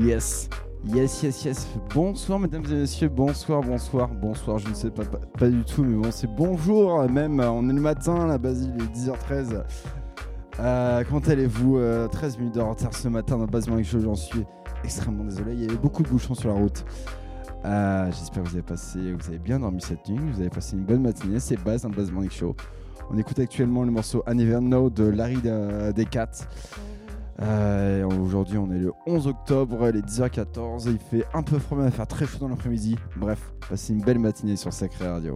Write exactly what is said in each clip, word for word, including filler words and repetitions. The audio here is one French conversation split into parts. Yes, yes, yes, yes. Bonsoir mesdames et messieurs, bonsoir, bonsoir, bonsoir, je ne sais pas, pas, pas du tout, mais bon, c'est bonjour même, on est le matin, la base il est dix heures treize. Euh, comment allez-vous? euh, treize minutes de retard ce matin dans Baz Morning Show, j'en suis extrêmement désolé, il y avait beaucoup de bouchons sur la route. Euh, j'espère que vous avez passé, vous avez bien dormi cette nuit, vous avez passé une bonne matinée, c'est Baz, dans Baz Morning Show. On écoute actuellement le morceau I Never Know de Larry D quatre. Euh, aujourd'hui on est le onze octobre, il est dix heures quatorze, il fait un peu froid, mais il va faire très chaud dans l'après-midi. Bref, passez une belle matinée sur Sacré Radio.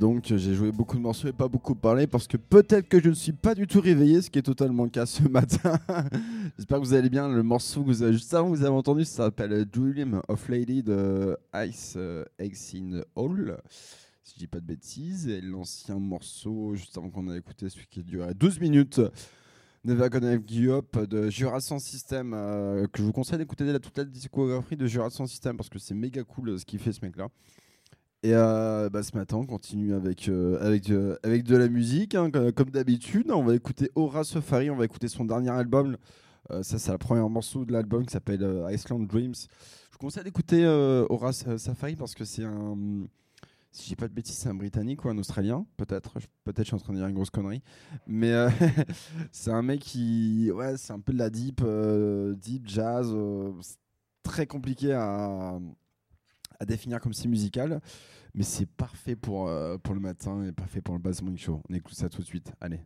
Donc j'ai joué beaucoup de morceaux et pas beaucoup parlé parce que peut-être que je ne suis pas du tout réveillé, ce qui est totalement le cas ce matin. J'espère que vous allez bien. Le morceau que vous avez, juste avant vous avez entendu, ça s'appelle Dream of Lady de Ice Eggs in a Hole, si je dis pas de bêtises. Et l'ancien morceau juste avant qu'on a écouté, celui qui durait douze minutes, Never Gonna Give Up de Jurassic System, euh, que je vous conseille d'écouter la, toute la discographie de Jurassic System parce que c'est méga cool ce qu'il fait ce mec là. Et euh, bah ce matin, on continue avec, euh, avec, euh, avec de la musique, hein, comme d'habitude. On va écouter Aura Safari, on va écouter son dernier album. Euh, ça, c'est le premier morceau de l'album qui s'appelle euh, Iceland Dreams. Je vous conseille d'écouter euh, Aura Safari parce que c'est un... Si je dis pas de bêtises, c'est un Britannique ou un Australien, peut-être. Peut-être je suis en train de dire une grosse connerie. Mais euh, c'est un mec qui... Ouais, c'est un peu de la deep, euh, deep jazz. Euh, c'est très compliqué à... à définir comme si musical, mais c'est parfait pour, euh, pour le matin et parfait pour le Baz Morning Show. On écoute ça tout de suite. Allez.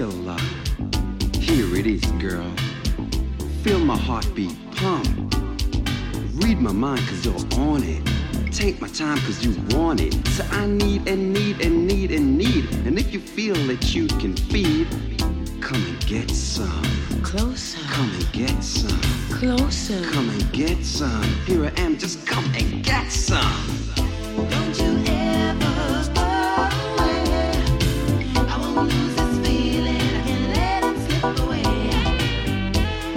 real love. Here it is, girl. Feel my heartbeat pump. Read my mind cause you're on it. Take my time cause you want it. So I need and need and need and need. And if you feel that you can feed, come and get some. Closer. Come and get some. Closer. Come and get some. Here I am, just come and get some. Don't you ever go away. I won't lose this feeling. I can't let it slip away.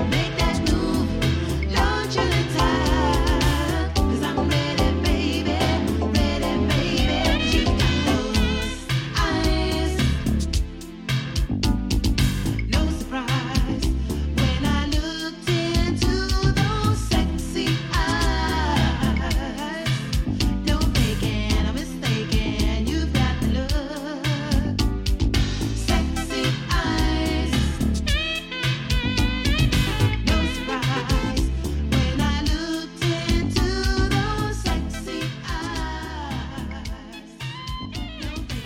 Make that move. Don't you let tired. Cause I'm ready, baby. Ready, baby. You got those eyes. No surprise when I looked into those sexy eyes. No faking, I'm mistaken. You've got the look. Sexy eyes. No surprise when I looked into those sexy eyes.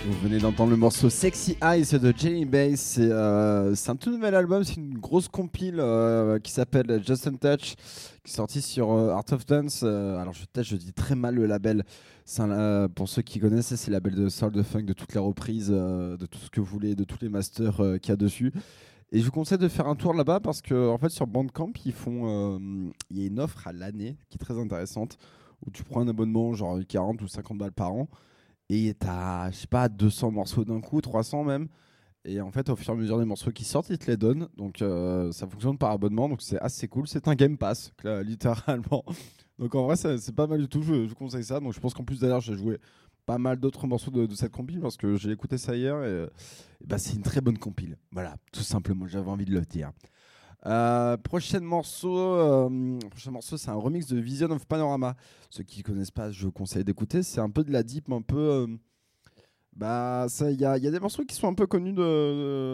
Vous venez d'entendre le morceau Sexy Eyes de Jayme Bay. C'est, euh, c'est un tout nouvel album, c'est une grosse compile euh, qui s'appelle Justin Touch, qui est sortie sur euh, Art of Dance. Euh, alors je, peut-être je dis très mal le label. C'est un, euh, pour ceux qui connaissent, c'est le label de soul, de funk, de toutes les reprises, euh, de tout ce que vous voulez, de tous les masters euh, qu'il y a dessus. Et je vous conseille de faire un tour là-bas parce que en fait sur Bandcamp, ils font, euh, il y a une offre à l'année qui est très intéressante où tu prends un abonnement genre quarante ou cinquante balles par an. Et t'as, je sais pas, deux cents morceaux d'un coup, trois cents même. Et en fait, au fur et à mesure des morceaux qui sortent, ils te les donnent. Donc, euh, ça fonctionne par abonnement. Donc, c'est assez cool. C'est un Game Pass, là, littéralement. Donc, en vrai, ça, c'est pas mal du tout. Je, je conseille ça. Donc, je pense qu'en plus, d'ailleurs, j'ai joué pas mal d'autres morceaux de, de cette compile parce que j'ai écouté ça hier. Et, et bah, c'est une très bonne compile. Voilà, tout simplement. J'avais envie de le dire. Euh, prochain morceau, euh, prochain morceau, c'est un remix de Vision of Panorama. Ceux qui ne connaissent pas, je vous conseille d'écouter. C'est un peu de la deep, un peu. Euh, bah, il y, y a des morceaux qui sont un peu connus de.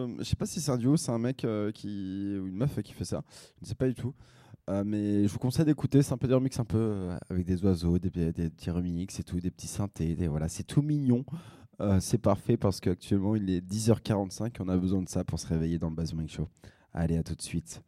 de je sais pas si c'est un duo, c'est un mec euh, qui ou une meuf euh, qui fait ça. Je ne sais pas du tout. Euh, mais je vous conseille d'écouter. C'est un peu des remix, un peu euh, avec des oiseaux, des, des, des petits remix et tout, des petits synthés. Des, voilà, c'est tout mignon. Euh, c'est parfait parce qu'actuellement il est dix heures quarante-cinq. On a besoin de ça pour se réveiller dans le Baz Morning Show. Allez, à tout de suite.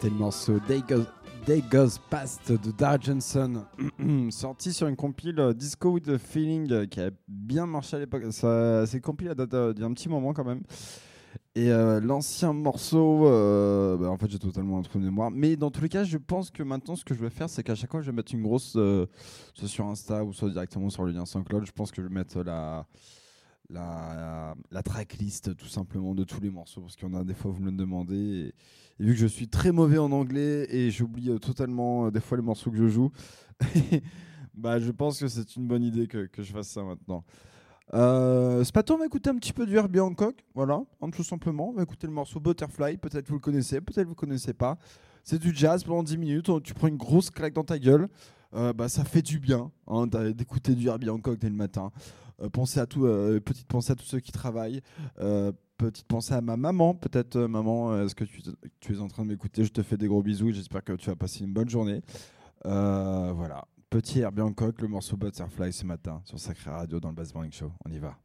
C'était le morceau Day Goes, Day Goes Past de Dar Jensen, sorti sur une compile Disco with Feeling qui a bien marché à l'époque. Ça, cette compile date d'un petit moment quand même. Et euh, l'ancien morceau, euh, bah en fait j'ai totalement un trou de mémoire. Mais dans tous les cas, je pense que maintenant ce que je vais faire, c'est qu'à chaque fois je vais mettre une grosse, euh, soit sur Insta ou soit directement sur le lien SoundCloud. Je pense que je vais mettre la, la, la tracklist tout simplement de tous les morceaux, parce qu'il y en a des fois vous me le demandez. Et, et vu que je suis très mauvais en anglais et j'oublie euh, totalement euh, des fois les morceaux que je joue, bah je pense que c'est une bonne idée que, que je fasse ça maintenant. Euh, ce matin on va écouter un petit peu du Herbie Hancock, voilà, tout simplement. On va écouter le morceau Butterfly, peut-être vous le connaissez, peut-être vous le connaissez pas. C'est du jazz pendant dix minutes, tu prends une grosse claque dans ta gueule, euh, bah, ça fait du bien hein, d'écouter du Herbie Hancock dès le matin. Euh, pensez à tout, euh, petite pensée à tous ceux qui travaillent, euh, petite pensée à ma maman, peut-être euh, maman, est-ce que tu, tu es en train de m'écouter, je te fais des gros bisous, j'espère que tu vas passer une bonne journée. Euh, voilà. Petit Herbie Hancock, le morceau Butterfly ce matin sur Sacré Radio dans le Baz Morning Show. On y va.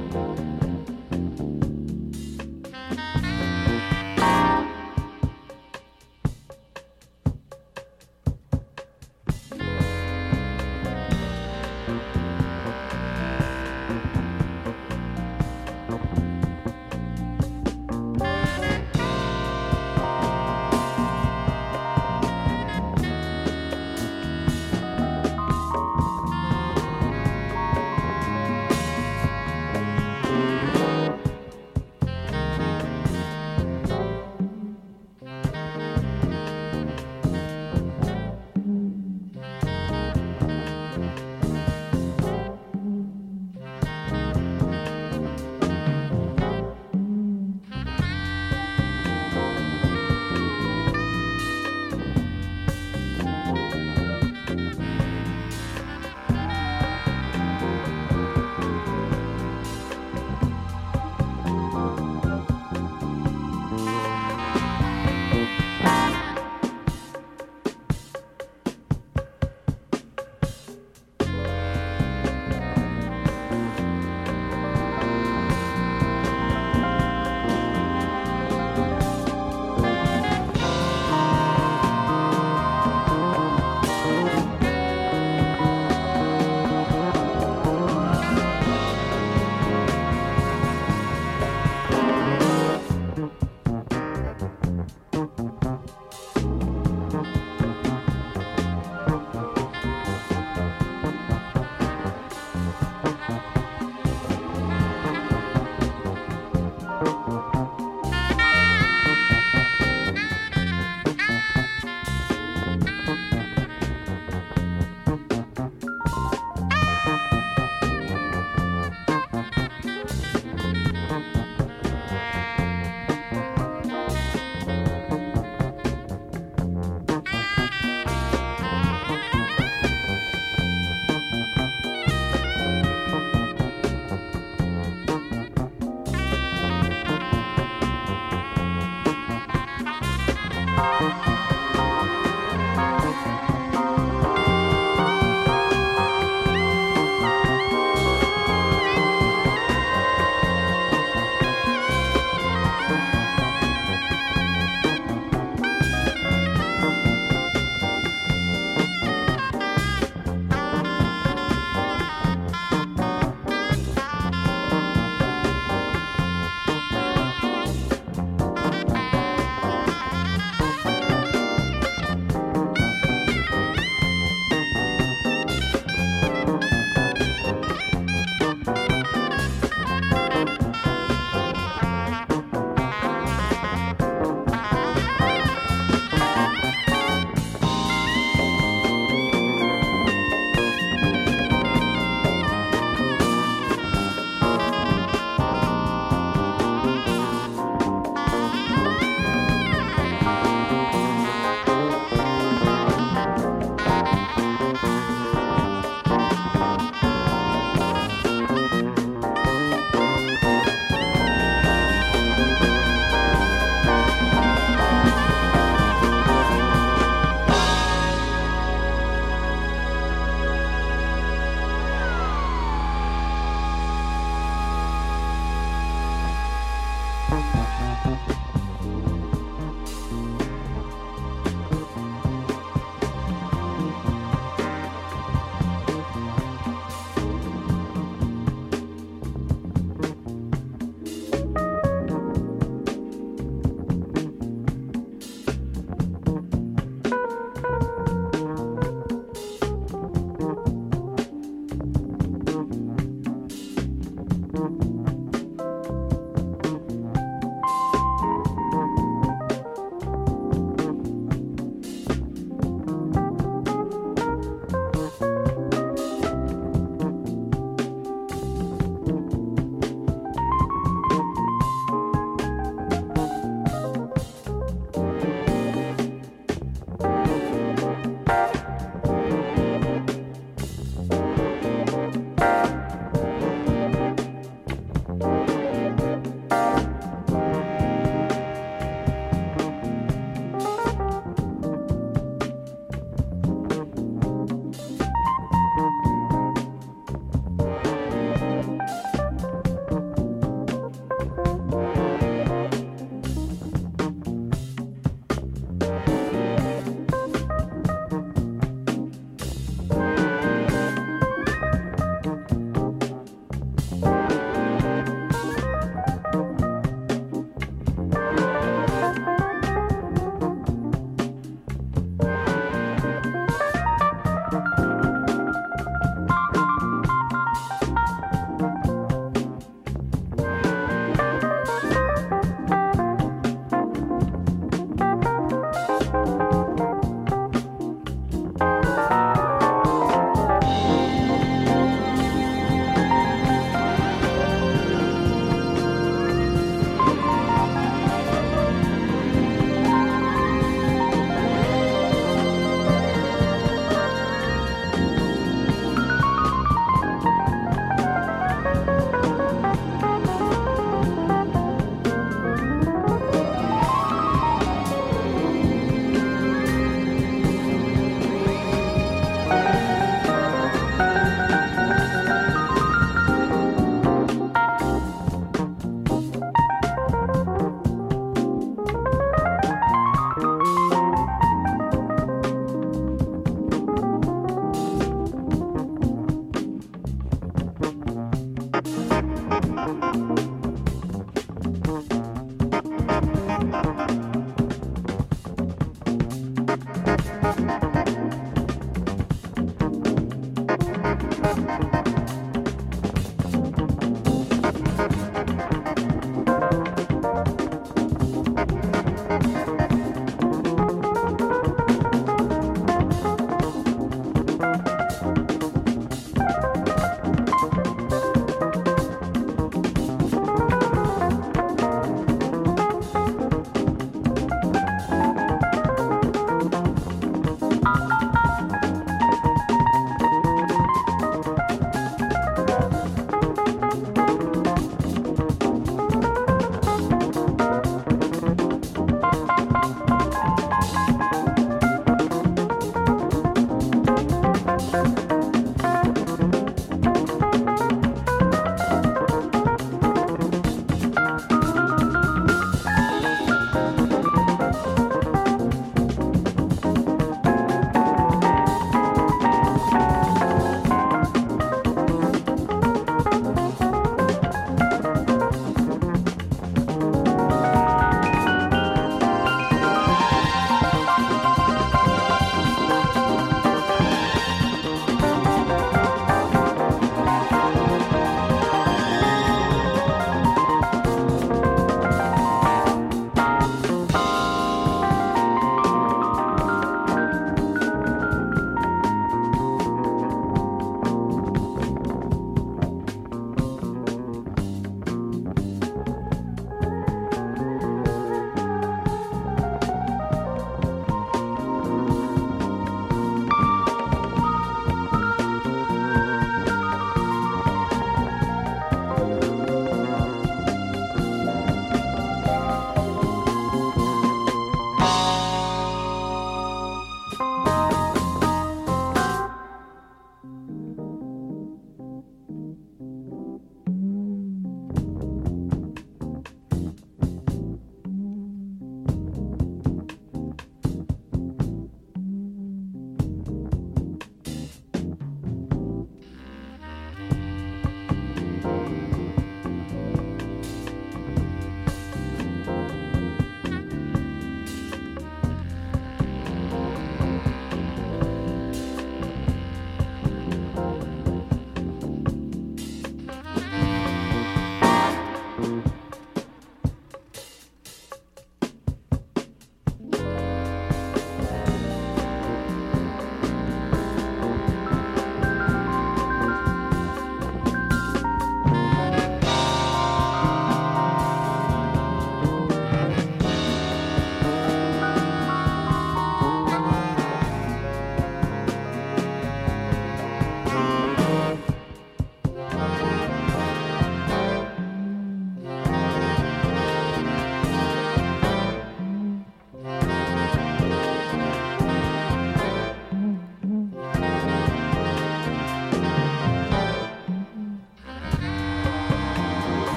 Thank you.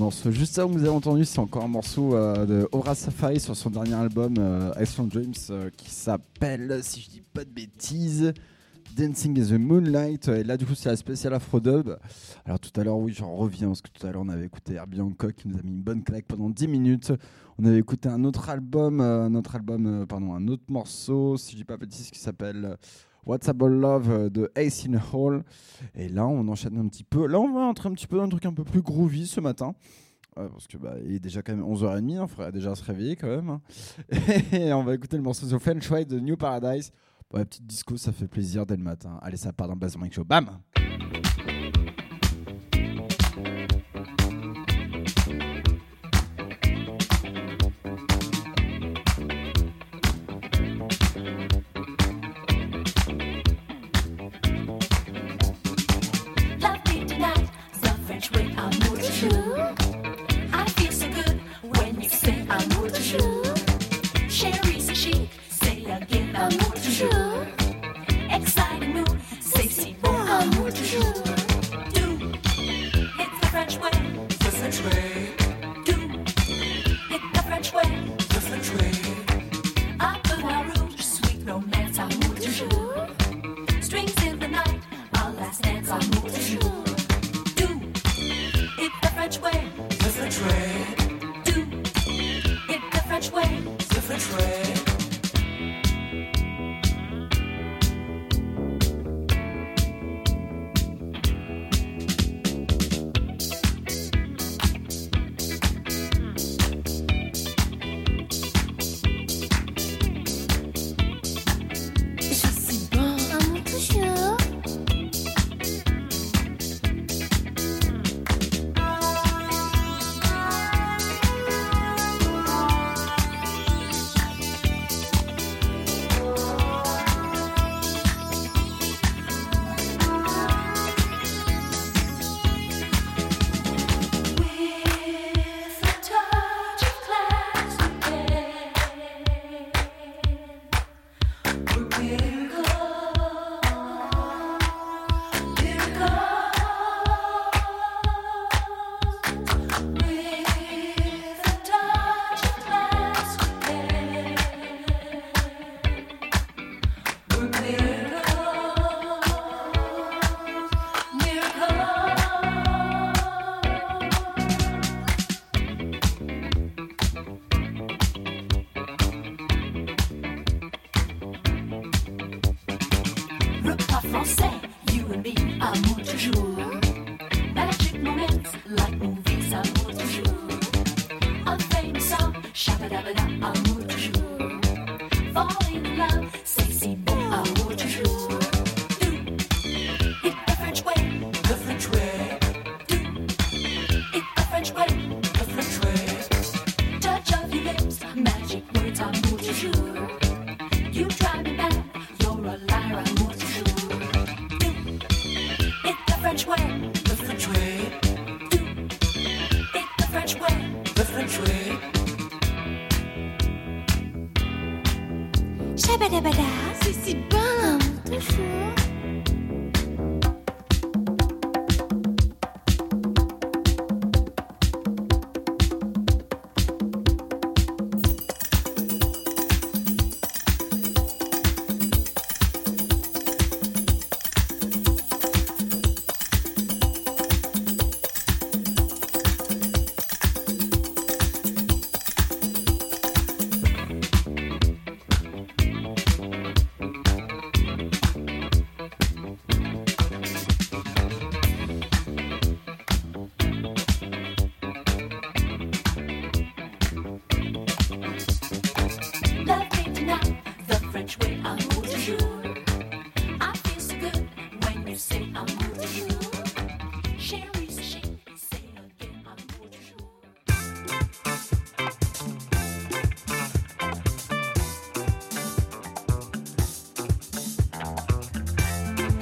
morceau. Juste ça, vous avez entendu, c'est encore un morceau euh, de Aura Safari sur son dernier album euh, Iceland Dreams euh, qui s'appelle, si je dis pas de bêtises, Dancing in the Moonlight. Et là, du coup, c'est la spéciale Afrodub. Alors, tout à l'heure, oui, j'en reviens parce que tout à l'heure, on avait écouté Herbie Hancock qui nous a mis une bonne claque pendant dix minutes. On avait écouté un autre album, euh, un autre album, euh, pardon, un autre morceau, si je dis pas de bêtises, qui s'appelle What's About Love de Ace in a Hole. Et là, on enchaîne un petit peu. Là, on va entrer un petit peu dans un truc un peu plus groovy ce matin. Euh, parce qu'il bah, est déjà quand même onze heures trente, il hein, faudrait déjà se réveiller quand même. Hein. Et on va écouter le morceau Sofa Talk de New Paradise. Ouais, petite disco, ça fait plaisir dès le matin. Allez, ça part dans le Baz Morning Show. Bam!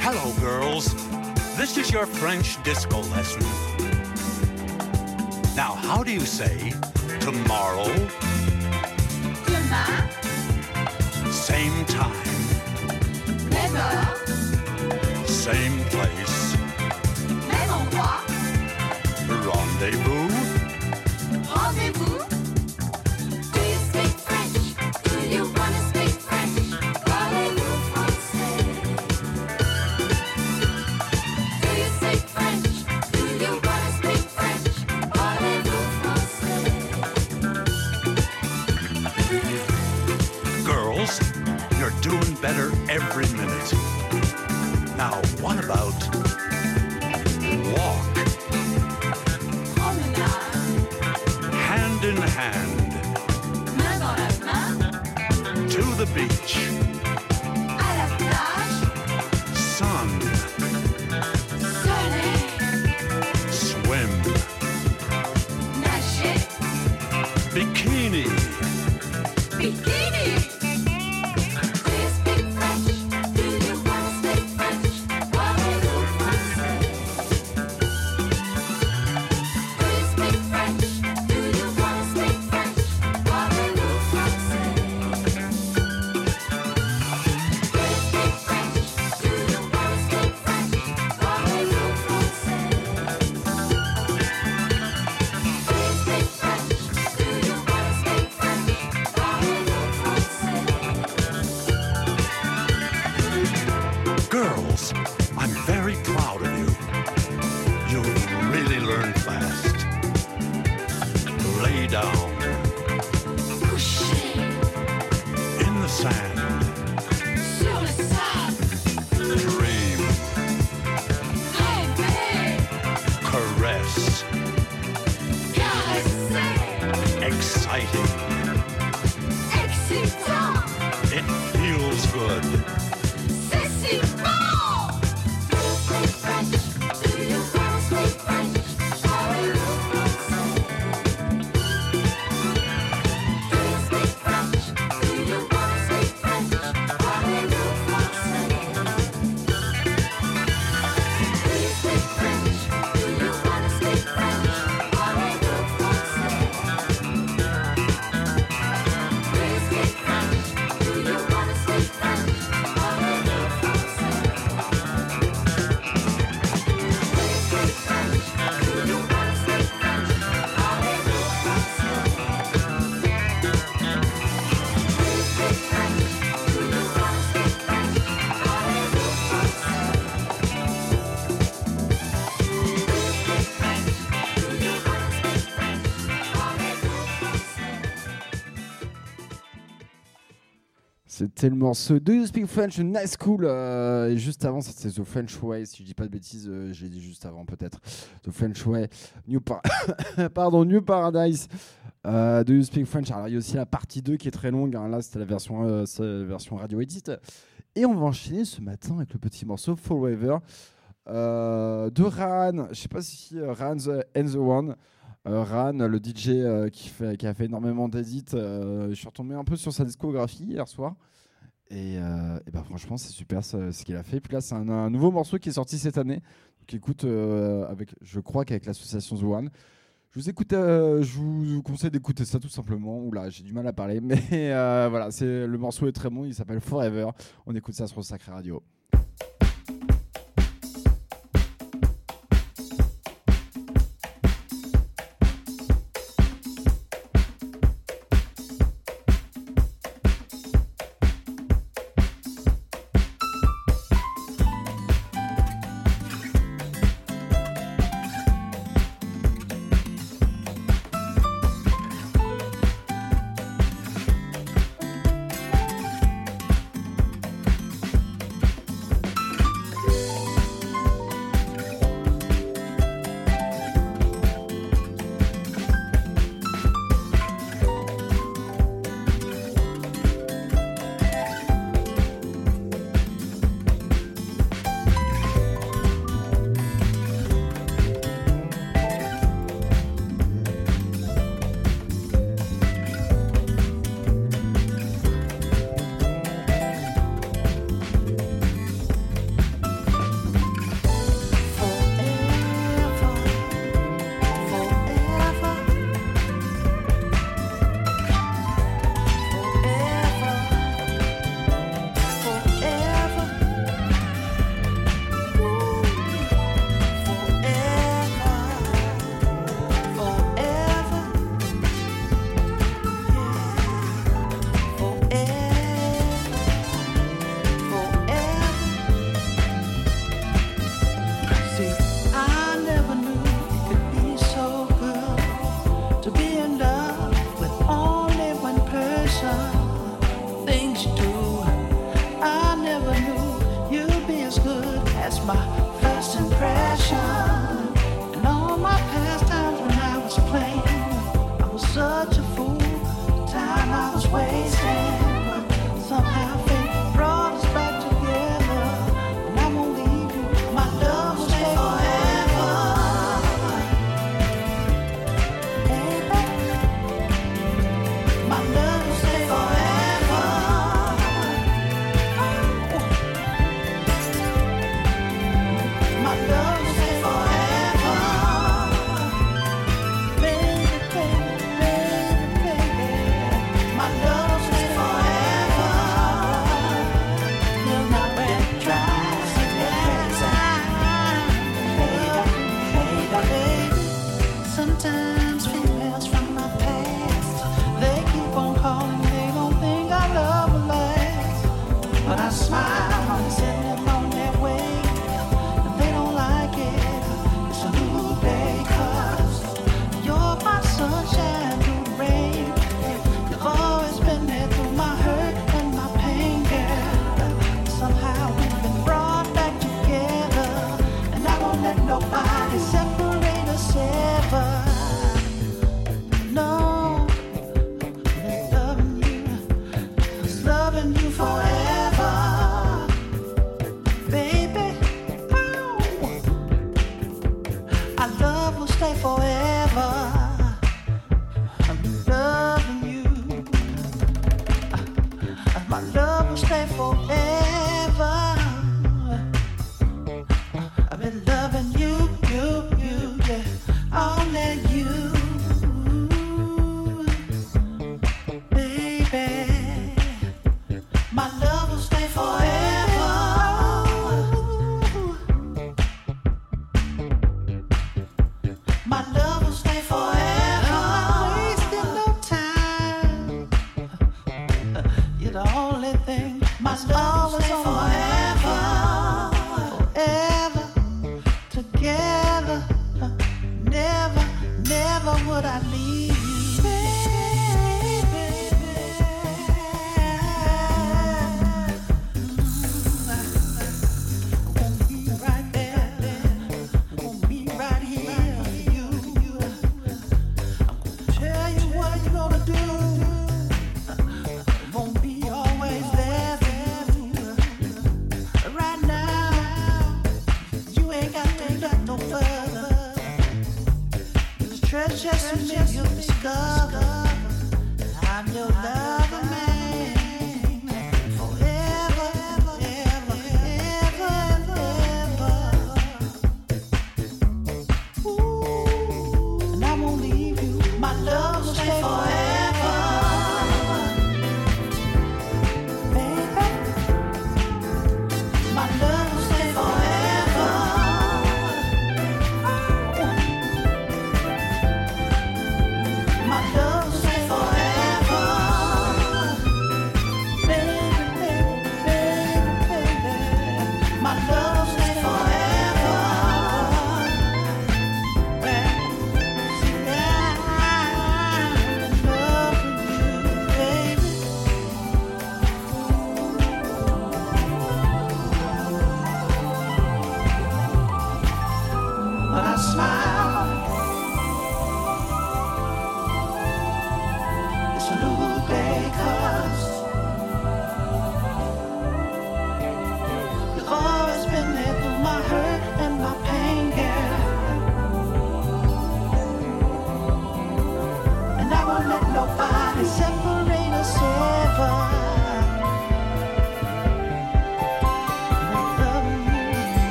Hello, girls. This is your French disco lesson. Now, how do you say tomorrow? Demain. Same time. Même heure. Same place. Même endroit. Rendezvous. better every minute. Now, what about walk? Promenade. Hand in hand. Main dans la main. To the beach. À la plage. Sun. Soleil. Swim. Nager. Bikini. Bikini. C'était le morceau Do You Speak French, Nice Cool. Euh, et juste avant, c'était The French Way. Si je dis pas de bêtises, euh, j'ai dit juste avant peut-être. The French Way, New, Par- Pardon, New Paradise, euh, Do You Speak French. Alors, il y a aussi la partie deux qui est très longue. Hein. Là, c'était la version, euh, c'est la version radio edit. Et on va enchaîner ce matin avec le petit morceau Forever euh, de Ran. Je sais pas si euh, Ran the, and the One. Euh, Ran, le D J euh, qui, fait, qui a fait énormément d'edits, euh, je suis retombé un peu sur sa discographie hier soir. Et, euh, et ben franchement, c'est super ce, ce qu'il a fait. Puis là, c'est un, un nouveau morceau qui est sorti cette année. Donc écoute, euh, avec, je crois qu'avec l'association The One. Je vous, écoute, euh, je vous conseille d'écouter ça tout simplement. Oula, j'ai du mal à parler. Mais euh, voilà, c'est, le morceau est très bon. Il s'appelle Forever. On écoute ça sur Sacré Radio.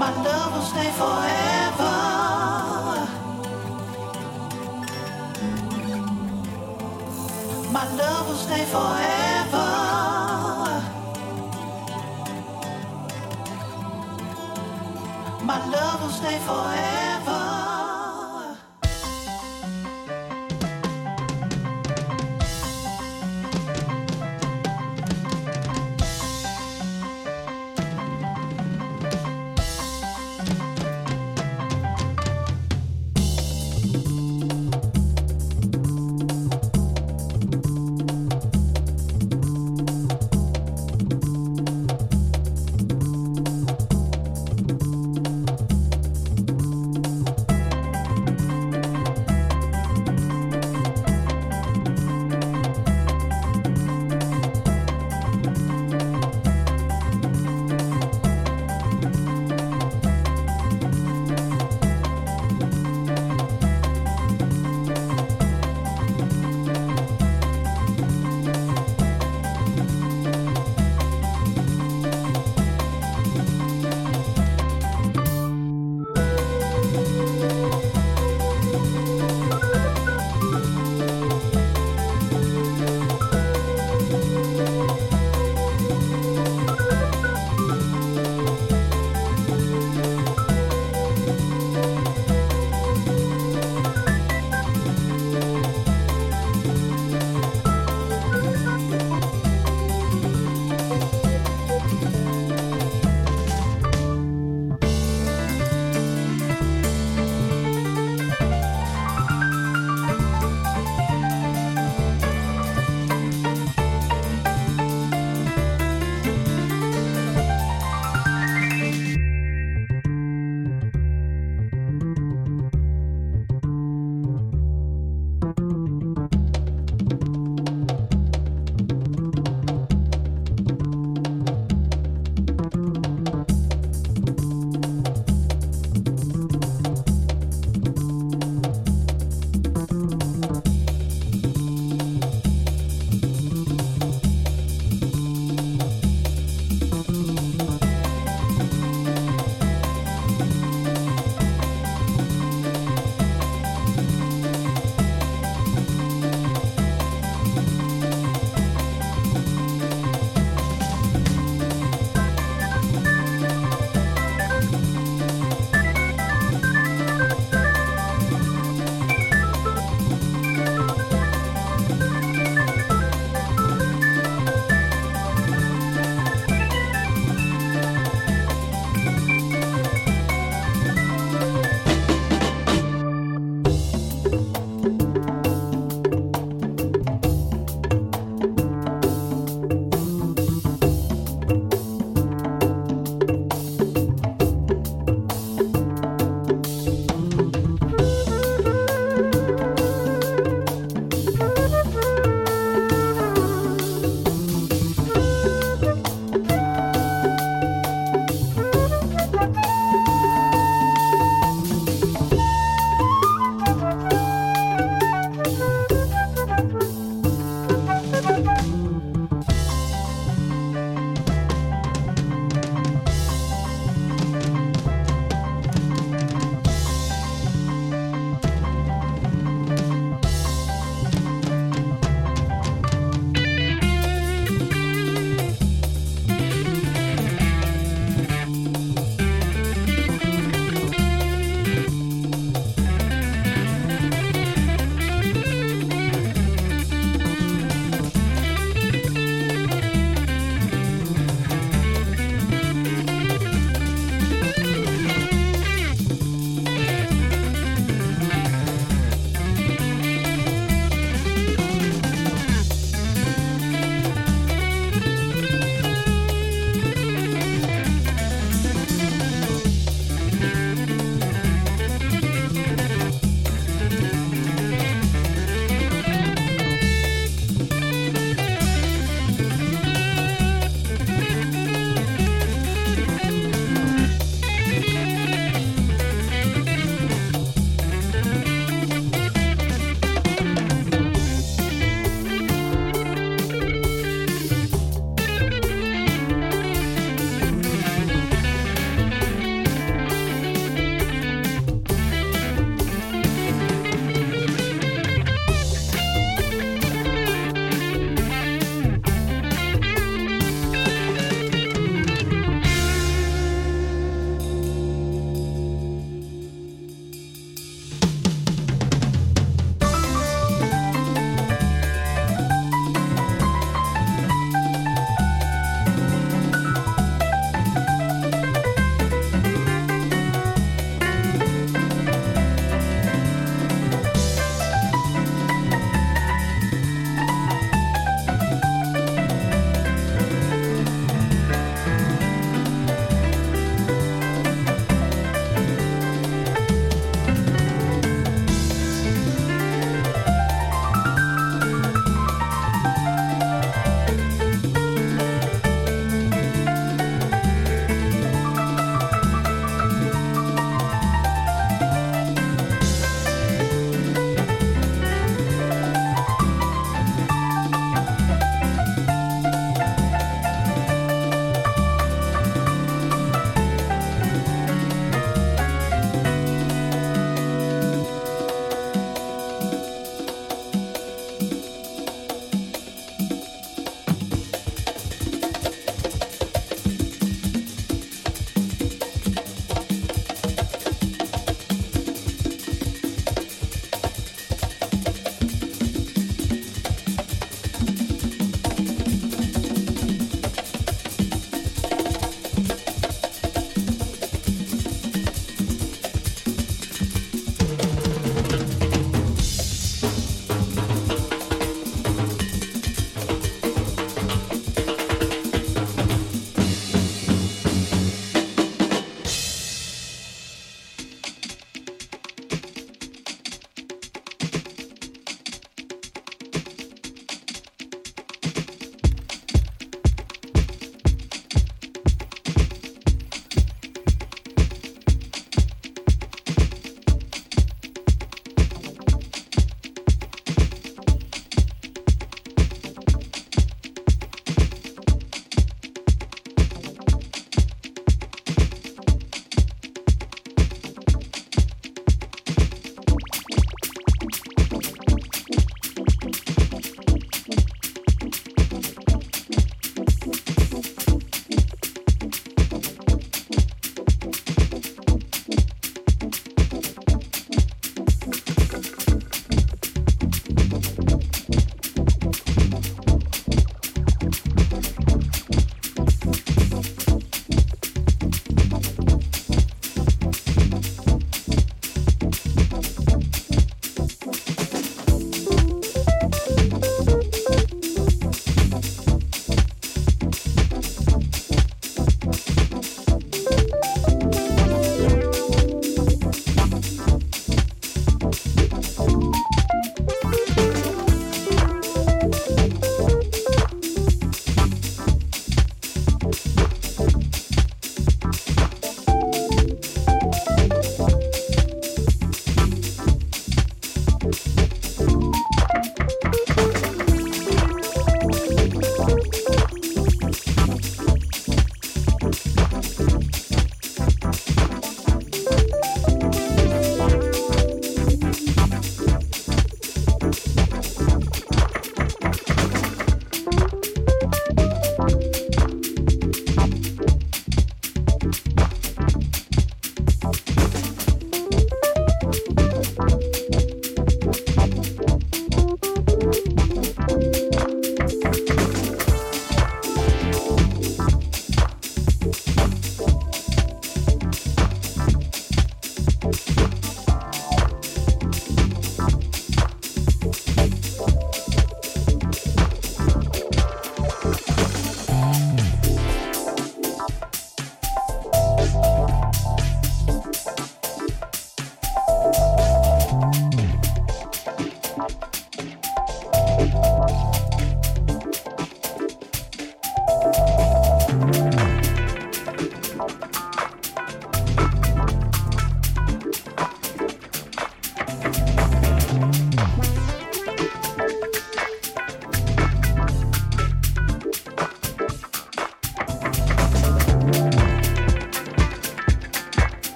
My love will stay forever. My love will stay forever. My love will stay forever.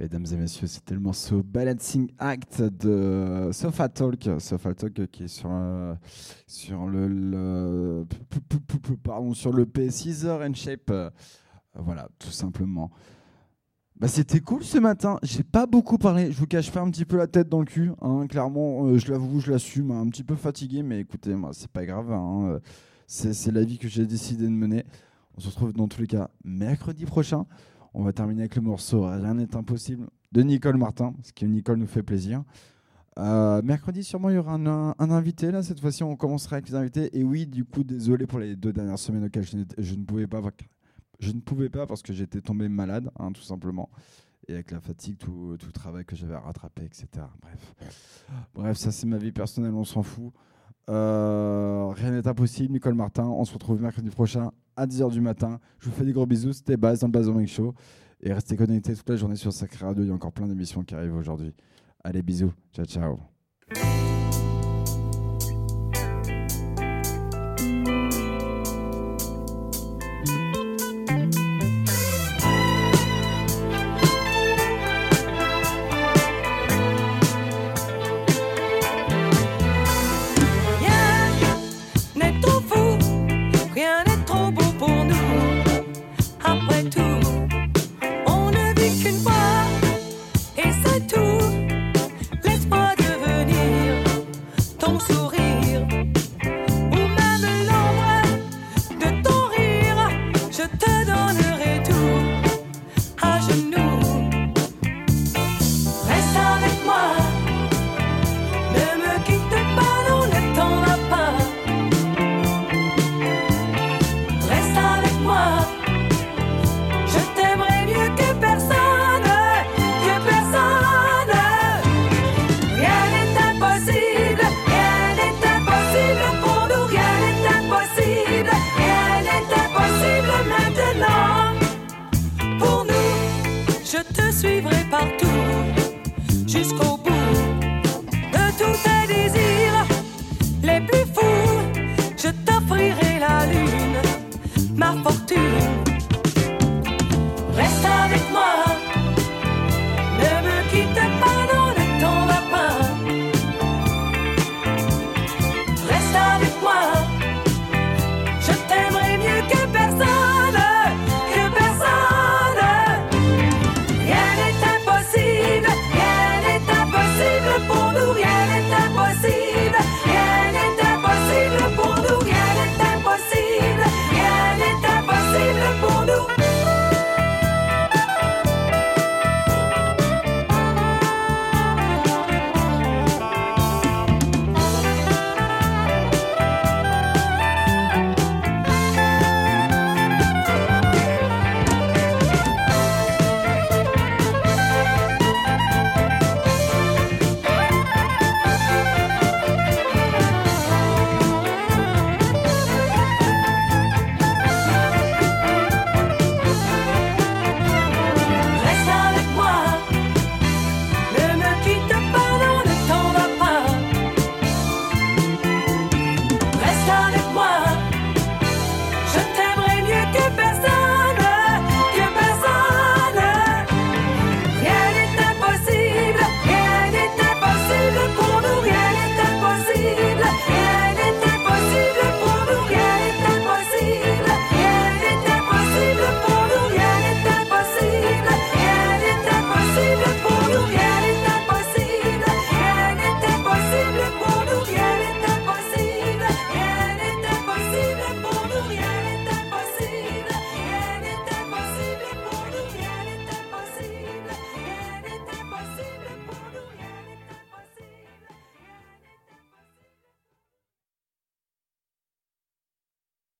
Mesdames et messieurs, c'était le morceau Balancing Act de Sofa Talk. Sofa Talk qui est sur, euh, sur le, le pardon, sur le PSizer and Shape. Voilà, tout simplement. Bah, c'était cool ce matin, j'ai pas beaucoup parlé, je vous cache pas un petit peu la tête dans le cul, hein. Clairement, euh, je l'avoue, je l'assume, hein, un petit peu fatigué, mais écoutez, moi, c'est pas grave, hein. c'est, c'est la vie que j'ai décidé de mener. On se retrouve dans tous les cas mercredi prochain. On va terminer avec le morceau Rien n'est impossible de Nicole Martin, ce qui Nicole nous fait plaisir. Euh, mercredi, sûrement, il y aura un, un, un invité. Là, cette fois-ci, on commencera avec les invités. Et oui, du coup, désolé pour les deux dernières semaines auxquelles je, je ne pouvais pas avoir... Je ne pouvais pas parce que j'étais tombé malade, hein, tout simplement. Et avec la fatigue, tout, tout le travail que j'avais à rattraper, et cetera. Bref. Bref, ça, c'est ma vie personnelle, on s'en fout. Euh, rien n'est impossible, Nicole Martin. On se retrouve mercredi prochain à dix heures du matin. Je vous fais des gros bisous. C'était Baz dans le Baz Morning Show. Et restez connectés toute la journée sur Sacré Radio. Il y a encore plein d'émissions qui arrivent aujourd'hui. Allez, bisous. Ciao, ciao. Je te suivrai.